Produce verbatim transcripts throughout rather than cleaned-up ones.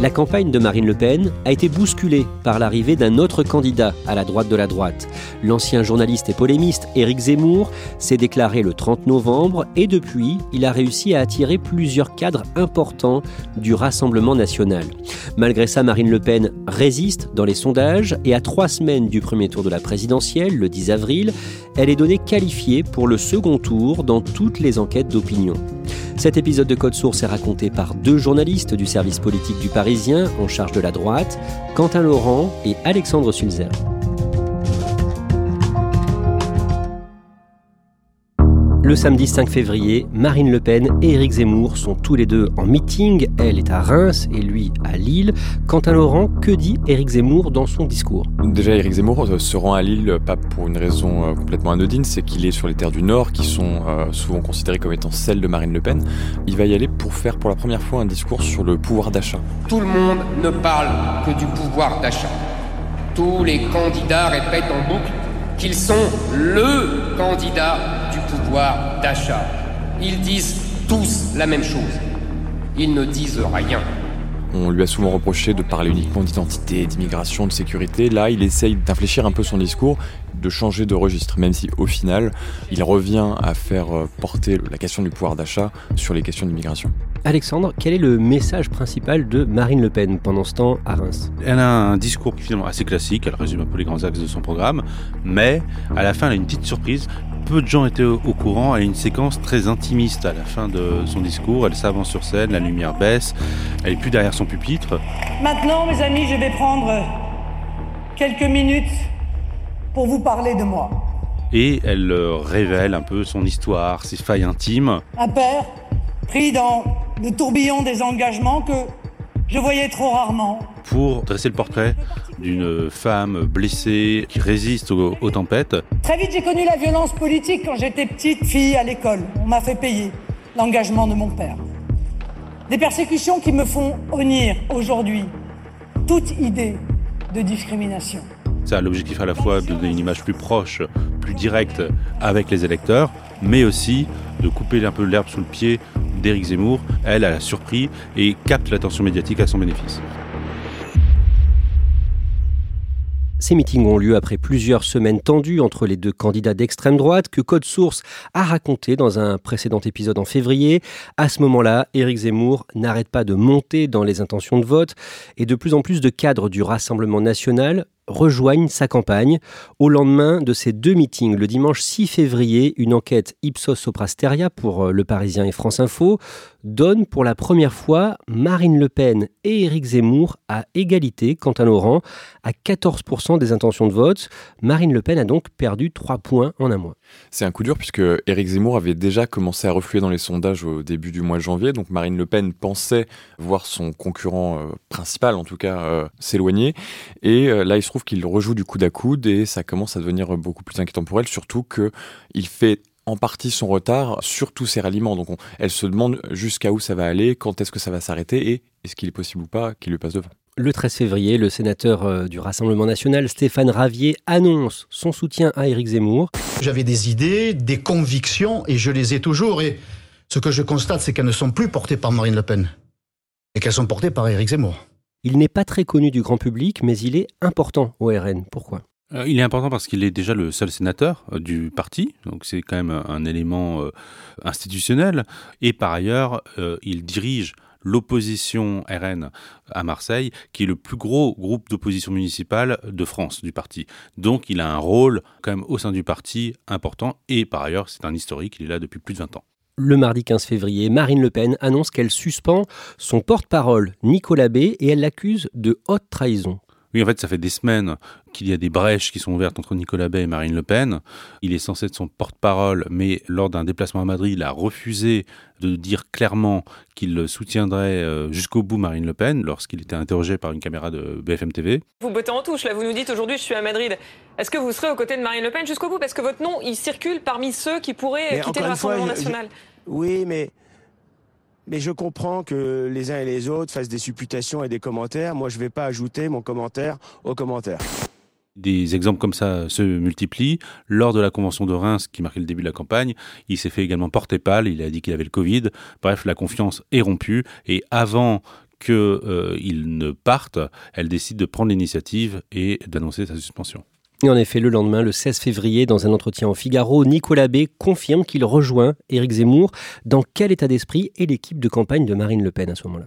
La campagne de Marine Le Pen a été bousculée par l'arrivée d'un autre candidat à la droite de la droite. L'ancien journaliste et polémiste Éric Zemmour s'est déclaré le trente novembre et depuis, il a réussi à attirer plusieurs cadres importants du Rassemblement national. Malgré ça, Marine Le Pen résiste dans les sondages et à trois semaines du premier tour de la présidentielle, le dix avril, elle est donnée qualifiée pour le second tour dans toutes les enquêtes d'opinion. Cet épisode de Code Source est raconté par deux journalistes du service politique du Parisien en charge de la droite, Quentin Laurent et Alexandre Sulzer. Le samedi cinq février, Marine Le Pen et Éric Zemmour sont tous les deux en meeting. Elle est à Reims et lui à Lille. Quentin Laurent, que dit Éric Zemmour dans son discours ? Déjà, Éric Zemmour se rend à Lille pas pour une raison complètement anodine, c'est qu'il est sur les terres du Nord, qui sont souvent considérées comme étant celles de Marine Le Pen. Il va y aller pour faire pour la première fois un discours sur le pouvoir d'achat. Tout le monde ne parle que du pouvoir d'achat. Tous les candidats répètent en boucle qu'ils sont le candidat du pouvoir d'achat. Ils disent tous la même chose. Ils ne disent rien. On lui a souvent reproché de parler uniquement d'identité, d'immigration, de sécurité. Là, il essaye d'infléchir un peu son discours, de changer de registre, même si, au final, il revient à faire porter la question du pouvoir d'achat sur les questions d'immigration. Alexandre, quel est le message principal de Marine Le Pen pendant ce temps à Reims ? Elle a un discours finalement assez classique, elle résume un peu les grands axes de son programme, mais à la fin, elle a une petite surprise. Peu de gens étaient au courant, elle a une séquence très intimiste à la fin de son discours. Elle s'avance sur scène, la lumière baisse, elle n'est plus derrière son pupitre. Maintenant, mes amis, je vais prendre quelques minutes pour vous parler de moi. Et elle révèle un peu son histoire, ses failles intimes. Un père pris dans le tourbillon des engagements que je voyais trop rarement. Pour dresser le portrait d'une femme blessée qui résiste aux, aux tempêtes. Très vite, j'ai connu la violence politique quand j'étais petite fille à l'école. On m'a fait payer l'engagement de mon père. Des persécutions qui me font honnir aujourd'hui toute idée de discrimination. Ça a l'objectif à la fois de donner une image plus proche, plus directe avec les électeurs, mais aussi de couper un peu l'herbe sous le pied d'Éric Zemmour. Elle, elle a surpris et capte l'attention médiatique à son bénéfice. Ces meetings ont lieu après plusieurs semaines tendues entre les deux candidats d'extrême droite que Code Source a raconté dans un précédent épisode en février. À ce moment-là, Éric Zemmour n'arrête pas de monter dans les intentions de vote et de plus en plus de cadres du Rassemblement national rejoignent sa campagne. Au lendemain de ces deux meetings, le dimanche six février, une enquête Ipsos-Soprasteria pour Le Parisien et France Info donne pour la première fois Marine Le Pen et Éric Zemmour à égalité, Quentin Laurent, à quatorze pour cent des intentions de vote. Marine Le Pen a donc perdu trois points en un mois. C'est un coup dur puisque Éric Zemmour avait déjà commencé à refluer dans les sondages au début du mois de janvier. Donc Marine Le Pen pensait voir son concurrent euh, principal, en tout cas, euh, s'éloigner. Et euh, là, il se trouve qu'il rejoue du coude à coude et ça commence à devenir beaucoup plus inquiétant pour elle, surtout qu'il fait en partie son retard sur tous ses ralliements. Donc on, elle se demande jusqu'à où ça va aller, quand est-ce que ça va s'arrêter et est-ce qu'il est possible ou pas qu'il lui passe devant. Le treize février, le sénateur du Rassemblement national, Stéphane Ravier, annonce son soutien à Éric Zemmour. J'avais des idées, des convictions et je les ai toujours. Et ce que je constate, c'est qu'elles ne sont plus portées par Marine Le Pen et qu'elles sont portées par Éric Zemmour. Il n'est pas très connu du grand public, mais il est important au R N. Pourquoi ? Il est important parce qu'il est déjà le seul sénateur du parti, donc c'est quand même un élément institutionnel. Et par ailleurs, il dirige l'opposition R N à Marseille, qui est le plus gros groupe d'opposition municipale de France du parti. Donc il a un rôle quand même au sein du parti important et par ailleurs c'est un historique, il est là depuis plus de vingt ans. Le mardi quinze février, Marine Le Pen annonce qu'elle suspend son porte-parole Nicolas Bay et elle l'accuse de haute trahison. Oui, en fait, ça fait des semaines qu'il y a des brèches qui sont ouvertes entre Nicolas Bay et Marine Le Pen. Il est censé être son porte-parole, mais lors d'un déplacement à Madrid, il a refusé de dire clairement qu'il soutiendrait jusqu'au bout Marine Le Pen lorsqu'il était interrogé par une caméra de B F M T V. Vous bottez en touche, là, vous nous dites aujourd'hui je suis à Madrid. Est-ce que vous serez aux côtés de Marine Le Pen jusqu'au bout ? Parce que votre nom, il circule parmi ceux qui pourraient mais quitter le Rassemblement national. Je... Oui, mais... Mais je comprends que les uns et les autres fassent des supputations et des commentaires. Moi, je ne vais pas ajouter mon commentaire au commentaire. Des exemples comme ça se multiplient. Lors de la convention de Reims, qui marquait le début de la campagne, il s'est fait également porter pâle. Il a dit qu'il avait le Covid. Bref, la confiance est rompue. Et avant qu'il euh, ne parte, elle décide de prendre l'initiative et d'annoncer sa suspension. Et en effet, le lendemain, le seize février, dans un entretien au Figaro, Nicolas Bay confirme qu'il rejoint Éric Zemmour. Dans quel état d'esprit est l'équipe de campagne de Marine Le Pen à ce moment-là ?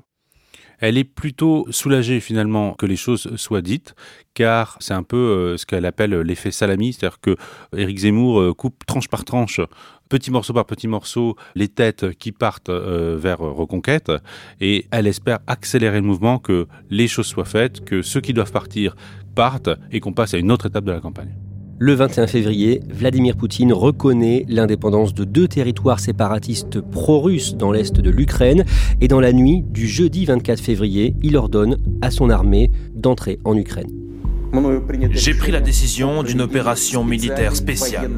Elle est plutôt soulagée finalement que les choses soient dites, car c'est un peu ce qu'elle appelle l'effet salami, c'est-à-dire que Éric Zemmour coupe tranche par tranche, petit morceau par petit morceau, les têtes qui partent vers Reconquête, et elle espère accélérer le mouvement, que les choses soient faites, que ceux qui doivent partir partent et qu'on passe à une autre étape de la campagne. Le vingt et un février, Vladimir Poutine reconnaît l'indépendance de deux territoires séparatistes pro-russes dans l'est de l'Ukraine. Et dans la nuit du jeudi vingt-quatre février, il ordonne à son armée d'entrer en Ukraine. J'ai pris la décision d'une opération militaire spéciale.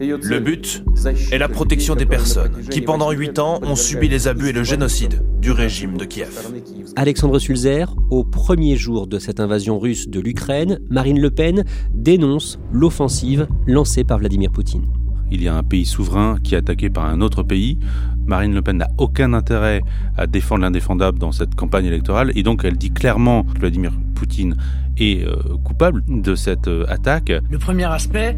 Le but est la protection des personnes qui, pendant huit ans, ont subi les abus et le génocide du régime de Kiev. Alexandre Sulzer, au premier jour de cette invasion russe de l'Ukraine, Marine Le Pen dénonce l'offensive lancée par Vladimir Poutine. Il y a un pays souverain qui est attaqué par un autre pays. Marine Le Pen n'a aucun intérêt à défendre l'indéfendable dans cette campagne électorale et donc elle dit clairement que Vladimir Poutine est coupable de cette attaque. Le premier aspect,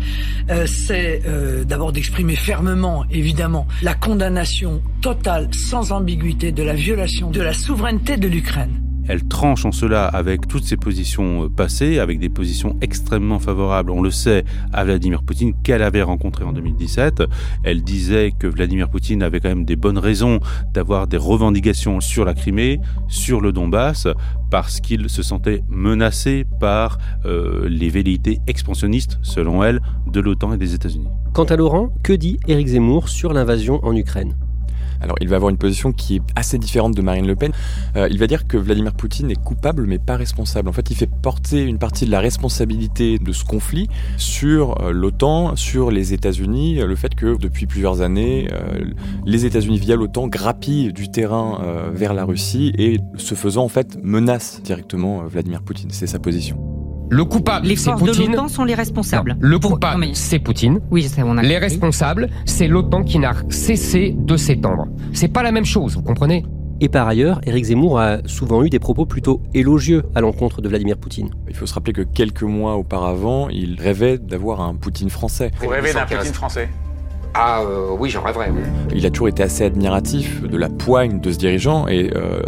euh, c'est euh, d'abord d'exprimer fermement, évidemment, la condamnation totale, sans ambiguïté, de la violation de la souveraineté de l'Ukraine. Elle tranche en cela avec toutes ses positions passées, avec des positions extrêmement favorables, on le sait, à Vladimir Poutine, qu'elle avait rencontré en deux mille dix-sept. Elle disait que Vladimir Poutine avait quand même des bonnes raisons d'avoir des revendications sur la Crimée, sur le Donbass, parce qu'il se sentait menacé par euh, les velléités expansionnistes, selon elle, de l'OTAN et des États-Unis. Quentin Laurent, que dit Éric Zemmour sur l'invasion en Ukraine ? Alors, il va avoir une position qui est assez différente de Marine Le Pen. Euh, il va dire que Vladimir Poutine est coupable mais pas responsable. En fait, il fait porter une partie de la responsabilité de ce conflit sur euh, l'OTAN, sur les États-Unis, le fait que depuis plusieurs années, euh, les États-Unis via l'OTAN grappillent du terrain euh, vers la Russie et, ce faisant, en fait, menacent directement euh, Vladimir Poutine. C'est sa position. Le coupable, les c'est Poutine. Les forces de l'OTAN sont les responsables. Le coupable, non, mais... c'est Poutine. Oui, ça, on a les compris. Responsables, c'est l'OTAN qui n'a cessé de s'étendre. C'est pas la même chose, vous comprenez ? Et par ailleurs, Éric Zemmour a souvent eu des propos plutôt élogieux à l'encontre de Vladimir Poutine. Il faut se rappeler que quelques mois auparavant, il rêvait d'avoir un Poutine français. Vous rêvez d'un Poutine français ? Ah euh, oui, j'en rêverais. Oui. Il a toujours été assez admiratif de la poigne de ce dirigeant et euh,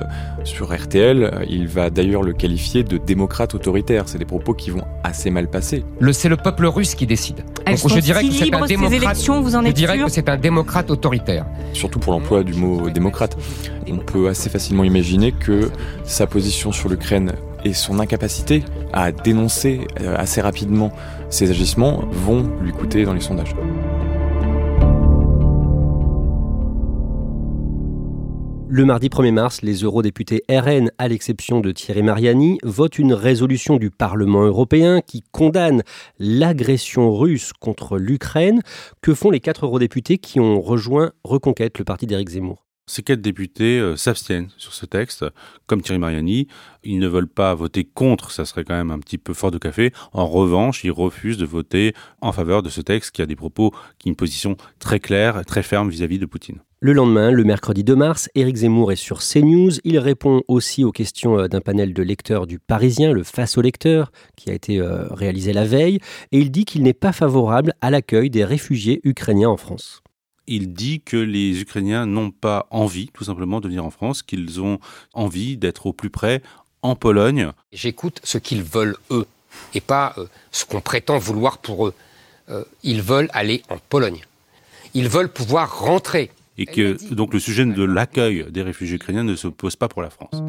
sur R T L, il va d'ailleurs le qualifier de démocrate autoritaire. C'est des propos qui vont assez mal passer. Le, c'est le peuple russe qui décide. Elles Donc, sont je dirais si que c'est un démocrate. Vous en êtes je dirais que c'est un démocrate autoritaire. Surtout pour l'emploi du mot démocrate. On peut assez facilement imaginer que sa position sur l'Ukraine et son incapacité à dénoncer assez rapidement ses agissements vont lui coûter dans les sondages. Le mardi premier mars, les eurodéputés R N, à l'exception de Thierry Mariani, votent une résolution du Parlement européen qui condamne l'agression russe contre l'Ukraine. Que font les quatre eurodéputés qui ont rejoint Reconquête, le parti d'Éric Zemmour ? Ces quatre députés euh, s'abstiennent sur ce texte, comme Thierry Mariani. Ils ne veulent pas voter contre, ça serait quand même un petit peu fort de café. En revanche, ils refusent de voter en faveur de ce texte qui a des propos, qui a une position très claire, très ferme vis-à-vis de Poutine. Le lendemain, le mercredi deux mars, Éric Zemmour est sur CNews. Il répond aussi aux questions d'un panel de lecteurs du Parisien, le Face aux lecteurs, qui a été réalisé la veille. Et il dit qu'il n'est pas favorable à l'accueil des réfugiés ukrainiens en France. Il dit que les Ukrainiens n'ont pas envie, tout simplement, de venir en France, qu'ils ont envie d'être au plus près en Pologne. J'écoute ce qu'ils veulent, eux, et pas euh, ce qu'on prétend vouloir pour eux. Euh, ils veulent aller en Pologne. Ils veulent pouvoir rentrer. Et que donc le sujet de l'accueil des réfugiés ukrainiens ne se pose pas pour la France.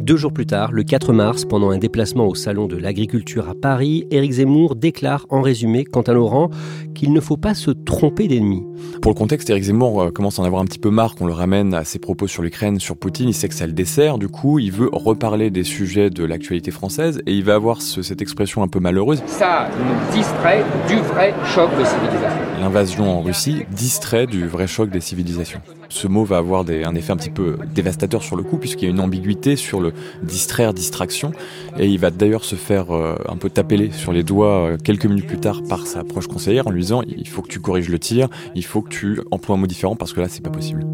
Deux jours plus tard, le quatre mars, pendant un déplacement au Salon de l'Agriculture à Paris, Éric Zemmour déclare en résumé, Quentin Laurent, qu'il ne faut pas se tromper d'ennemis. Pour le contexte, Éric Zemmour commence à en avoir un petit peu marre qu'on le ramène à ses propos sur l'Ukraine, sur Poutine. Il sait que ça le dessert, du coup, il veut reparler des sujets de l'actualité française et il va avoir ce, cette expression un peu malheureuse. Ça nous distrait du vrai choc de civilisation. L'invasion en Russie distrait du vrai choc des civilisations. Ce mot va avoir des, un effet un petit peu dévastateur sur le coup, puisqu'il y a une ambiguïté sur le distraire, distraction, et il va d'ailleurs se faire euh, un peu taper sur les doigts euh, quelques minutes plus tard par sa proche conseillère en lui disant il faut que tu corriges le tir, il faut que tu emploies un mot différent parce que là c'est pas possible.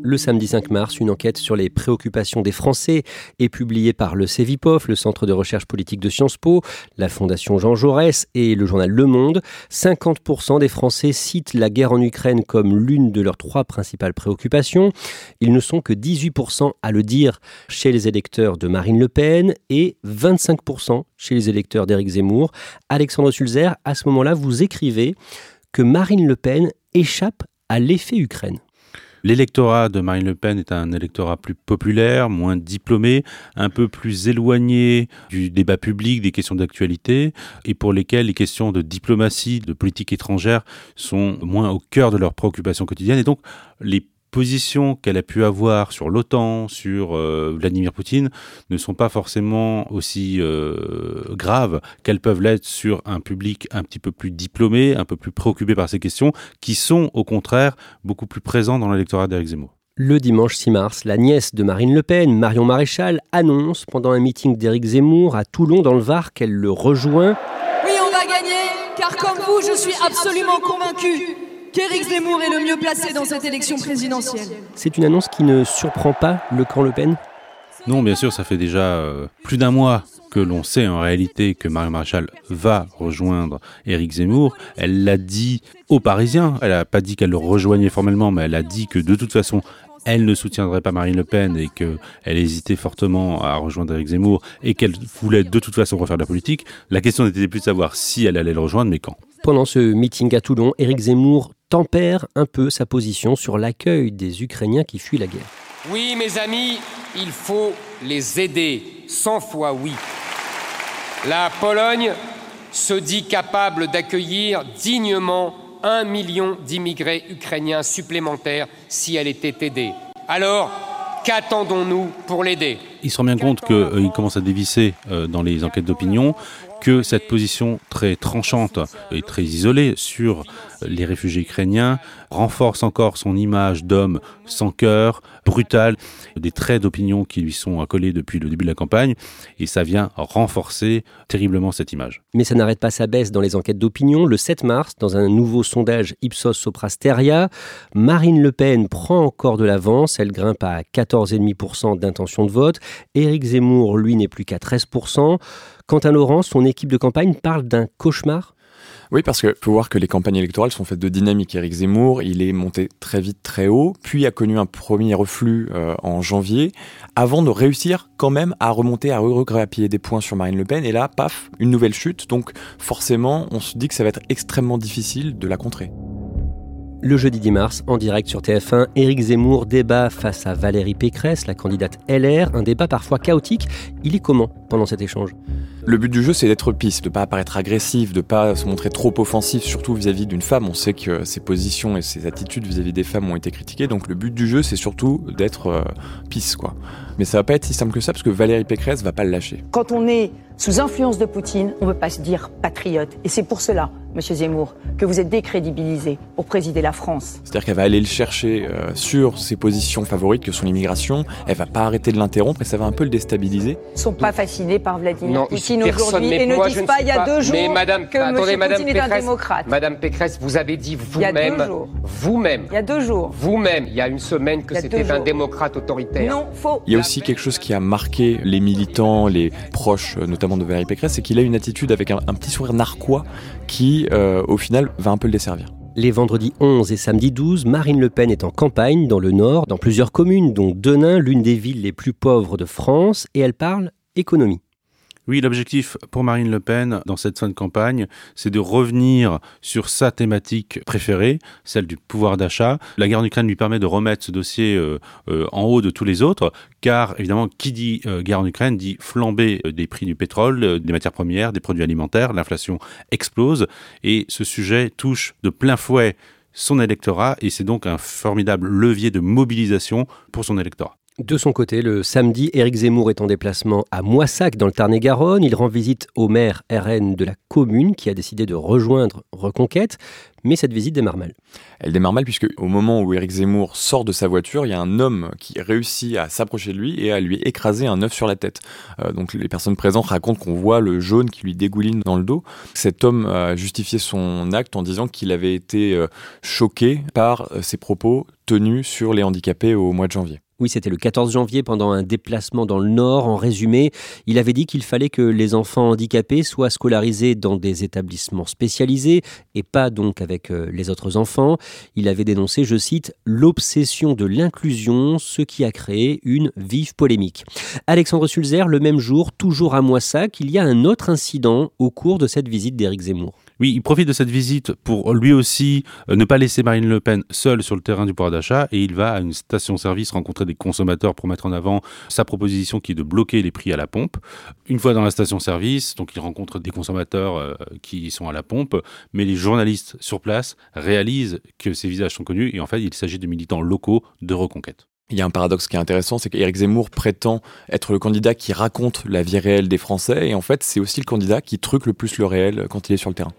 Le samedi cinq mars, une enquête sur les préoccupations des Français est publiée par le Cevipof, le Centre de recherche politique de Sciences Po, la Fondation Jean Jaurès et le journal Le Monde. cinquante pour cent des Français citent la guerre en Ukraine comme l'une de leurs trois principales préoccupations. Ils ne sont que dix-huit pour cent à le dire chez les électeurs de Marine Le Pen et vingt-cinq pour cent chez les électeurs d'Éric Zemmour. Alexandre Sulzer, à ce moment-là, vous écrivez que Marine Le Pen échappe à l'effet Ukraine. L'électorat de Marine Le Pen est un électorat plus populaire, moins diplômé, un peu plus éloigné du débat public, des questions d'actualité, et pour lesquels les questions de diplomatie, de politique étrangère sont moins au cœur de leurs préoccupations quotidiennes. Et donc, les positions qu'elle a pu avoir sur l'OTAN, sur euh, Vladimir Poutine, ne sont pas forcément aussi euh, graves qu'elles peuvent l'être sur un public un petit peu plus diplômé, un peu plus préoccupé par ces questions, qui sont au contraire beaucoup plus présents dans l'électorat d'Éric Zemmour. Le dimanche six mars, la nièce de Marine Le Pen, Marion Maréchal, annonce pendant un meeting d'Éric Zemmour à Toulon dans le Var qu'elle le rejoint. Oui, on va gagner, car comme vous, je suis absolument convaincue qu'Éric Zemmour est le mieux placé dans cette élection présidentielle. C'est une annonce qui ne surprend pas le camp Le Pen ? Non, bien sûr, ça fait déjà euh, plus d'un mois que l'on sait en réalité que Marion Maréchal va rejoindre Éric Zemmour. Elle l'a dit aux Parisiens, elle n'a pas dit qu'elle le rejoignait formellement, mais elle a dit que de toute façon, elle ne soutiendrait pas Marine Le Pen et qu'elle hésitait fortement à rejoindre Éric Zemmour et qu'elle voulait de toute façon refaire de la politique. La question n'était plus de savoir si elle allait le rejoindre, mais quand. Pendant ce meeting à Toulon, Éric Zemmour tempère un peu sa position sur l'accueil des Ukrainiens qui fuient la guerre. Oui, mes amis, il faut les aider, cent fois oui. La Pologne se dit capable d'accueillir dignement un million d'immigrés ukrainiens supplémentaires si elle était aidée. Alors, qu'attendons-nous pour l'aider ? Il se rend bien compte qu'il euh, commence à dévisser euh, dans les enquêtes d'opinion, que cette position très tranchante et très isolée sur les réfugiés ukrainiens renforce encore son image d'homme sans cœur, brutal, des traits d'opinion qui lui sont accolés depuis le début de la campagne, et ça vient renforcer terriblement cette image. Mais ça n'arrête pas sa baisse dans les enquêtes d'opinion. Le sept mars, dans un nouveau sondage Ipsos Sopra Steria, Marine Le Pen prend encore de l'avance, elle grimpe à quatorze virgule cinq pour cent d'intention de vote, Éric Zemmour, lui, n'est plus qu'à treize pour cent. Quentin Laurent, son équipe de campagne parle d'un cauchemar. Oui, parce qu'il faut voir que les campagnes électorales sont faites de dynamique. Éric Zemmour, il est monté très vite, très haut, puis a connu un premier reflux euh, en janvier, avant de réussir quand même à remonter, à regrappiller des points sur Marine Le Pen. Et là, paf, une nouvelle chute. Donc forcément, on se dit que ça va être extrêmement difficile de la contrer. Le jeudi dix mars, en direct sur T F un, Éric Zemmour débat face à Valérie Pécresse, la candidate L R, un débat parfois chaotique. Il est comment pendant cet échange ? Le but du jeu, c'est d'être pisse, de ne pas apparaître agressif, de ne pas se montrer trop offensif, surtout vis-à-vis d'une femme. On sait que ses positions et ses attitudes vis-à-vis des femmes ont été critiquées, donc le but du jeu, c'est surtout d'être euh, pisse, quoi. Mais ça ne va pas être si simple que ça, parce que Valérie Pécresse ne va pas le lâcher. Quand on est sous influence de Poutine, on ne peut pas se dire patriote. Et c'est pour cela, monsieur Zemmour, que vous êtes décrédibilisé pour présider la France. C'est-à-dire qu'elle va aller le chercher euh, sur ses positions favorites que sont l'immigration, elle ne va pas arrêter de l'interrompre et ça va un peu le déstabiliser. Ils ne sont pas fascinés par Vladimir non, Poutine aujourd'hui et moi, ne disent pas il y a deux jours mais madame, que attendez, monsieur Poutine Pécresse, est un démocrate. Madame Pécresse, vous avez dit vous-même, vous-même, il y a deux jours, vous-même, il y a une semaine que c'était un démocrate autoritaire. Non, faux. Il y a aussi quelque chose qui a marqué les militants, les proches notamment de Valérie Pécresse, c'est qu'il a une attitude avec un, un petit sourire narquois qui, euh, au final, va un peu le desservir. Les vendredis onze et samedi douze, Marine Le Pen est en campagne, dans le Nord, dans plusieurs communes, dont Denain, l'une des villes les plus pauvres de France, et elle parle économie. Oui, l'objectif pour Marine Le Pen, dans cette fin de campagne, c'est de revenir sur sa thématique préférée, celle du pouvoir d'achat. La guerre en Ukraine lui permet de remettre ce dossier euh, euh, en haut de tous les autres, car évidemment, qui dit euh, guerre en Ukraine dit flambée des prix du pétrole, euh, des matières premières, des produits alimentaires, l'inflation explose, et ce sujet touche de plein fouet son électorat, et c'est donc un formidable levier de mobilisation pour son électorat. De son côté, le samedi, Éric Zemmour est en déplacement à Moissac, dans le Tarn-et-Garonne. Il rend visite au maire R N de la commune qui a décidé de rejoindre Reconquête. Mais cette visite démarre mal. Elle démarre mal puisque au moment où Éric Zemmour sort de sa voiture, il y a un homme qui réussit à s'approcher de lui et à lui écraser un œuf sur la tête. Euh, donc les personnes présentes racontent qu'on voit le jaune qui lui dégouline dans le dos. Cet homme a justifié son acte en disant qu'il avait été euh, choqué par ses propos tenus sur les handicapés au mois de janvier. Oui, c'était le quatorze janvier, pendant un déplacement dans le Nord. En résumé, il avait dit qu'il fallait que les enfants handicapés soient scolarisés dans des établissements spécialisés et pas donc avec les autres enfants. Il avait dénoncé, je cite, « l'obsession de l'inclusion », ce qui a créé une vive polémique. Alexandre Sulzer, le même jour, toujours à Moissac, il y a un autre incident au cours de cette visite d'Éric Zemmour. Oui, il profite de cette visite pour lui aussi ne pas laisser Marine Le Pen seule sur le terrain du pouvoir d'achat et il va à une station-service rencontrer des consommateurs pour mettre en avant sa proposition qui est de bloquer les prix à la pompe. Une fois dans la station-service, donc il rencontre des consommateurs qui sont à la pompe, mais les journalistes sur place réalisent que ces visages sont connus et en fait il s'agit de militants locaux de Reconquête. Il y a un paradoxe qui est intéressant, c'est qu'Éric Zemmour prétend être le candidat qui raconte la vie réelle des Français et en fait c'est aussi le candidat qui truque le plus le réel quand il est sur le terrain.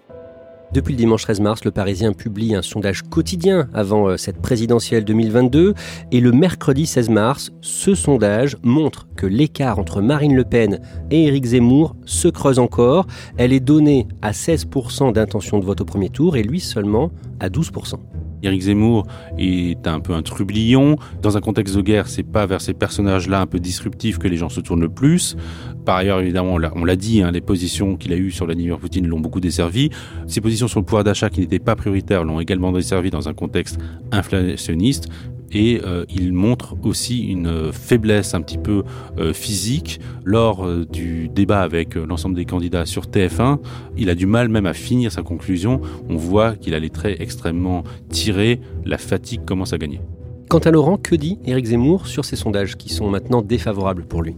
Depuis le dimanche treize mars, le Parisien publie un sondage quotidien avant cette présidentielle deux mille vingt-deux. Et le mercredi seize mars, ce sondage montre que l'écart entre Marine Le Pen et Éric Zemmour se creuse encore. Elle est donnée à seize pour cent d'intention de vote au premier tour et lui seulement à douze pour cent. Éric Zemmour est un peu un trublion. Dans un contexte de guerre, c'est pas vers ces personnages-là un peu disruptifs que les gens se tournent le plus. Par ailleurs, évidemment, on l'a, on l'a dit, hein, les positions qu'il a eues sur Vladimir Poutine l'ont beaucoup desservi. Ses positions sur le pouvoir d'achat qui n'étaient pas prioritaires l'ont également desservi dans un contexte inflationniste. Et euh, il montre aussi une faiblesse un petit peu euh, physique. Lors euh, du débat avec euh, l'ensemble des candidats sur T F un, il a du mal même à finir sa conclusion. On voit qu'il a les traits extrêmement tirés, la fatigue commence à gagner. Quentin Laurent, que dit Éric Zemmour sur ces sondages qui sont maintenant défavorables pour lui ?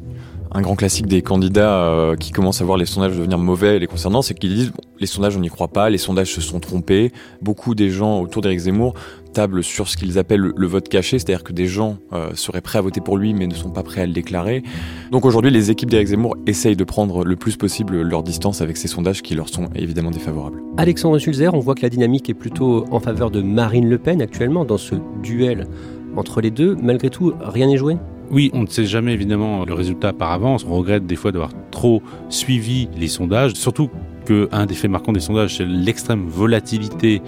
Un grand classique des candidats euh, qui commencent à voir les sondages devenir mauvais les concernant, c'est qu'ils disent bon, les sondages on n'y croit pas, les sondages se sont trompés. Beaucoup des gens autour d'Éric Zemmour table sur ce qu'ils appellent le vote caché, c'est-à-dire que des gens euh, seraient prêts à voter pour lui mais ne sont pas prêts à le déclarer. Donc aujourd'hui, les équipes d'Éric Zemmour essayent de prendre le plus possible leur distance avec ces sondages qui leur sont évidemment défavorables. Alexandre Sulzer, on voit que la dynamique est plutôt en faveur de Marine Le Pen actuellement dans ce duel entre les deux. Malgré tout, rien n'est joué ? Oui, on ne sait jamais évidemment le résultat par avance. On regrette des fois d'avoir trop suivi les sondages, surtout qu'un des faits marquants des sondages, c'est l'extrême volatilité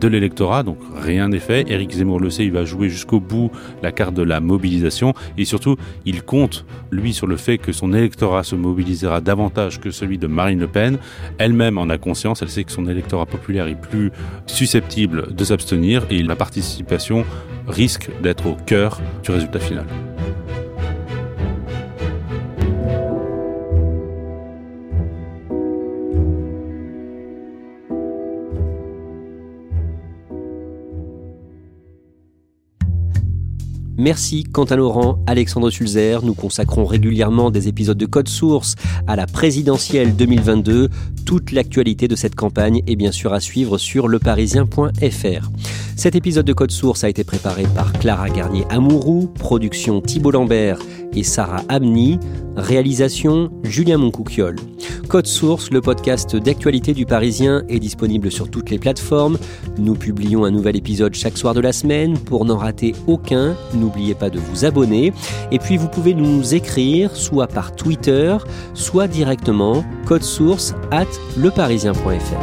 de l'électorat, donc rien n'est fait. Éric Zemmour le sait, il va jouer jusqu'au bout la carte de la mobilisation et surtout, il compte, lui, sur le fait que son électorat se mobilisera davantage que celui de Marine Le Pen. Elle-même en a conscience, elle sait que son électorat populaire est plus susceptible de s'abstenir et la participation risque d'être au cœur du résultat final. Merci Quentin Laurent, Alexandre Sulzer. Nous consacrons régulièrement des épisodes de Code Source à la présidentielle deux mille vingt-deux. Toute l'actualité de cette campagne est bien sûr à suivre sur le parisien point f r. Cet épisode de Code Source a été préparé par Clara Garnier-Amourou, production Thibault Lambert et Sarah Amni, réalisation Julien Moncouquiole. Code Source, le podcast d'actualité du Parisien, est disponible sur toutes les plateformes. Nous publions un nouvel épisode chaque soir de la semaine. Pour n'en rater aucun, n'oubliez pas de vous abonner. Et puis vous pouvez nous écrire, soit par Twitter, soit directement codesource arobase leparisien point f r.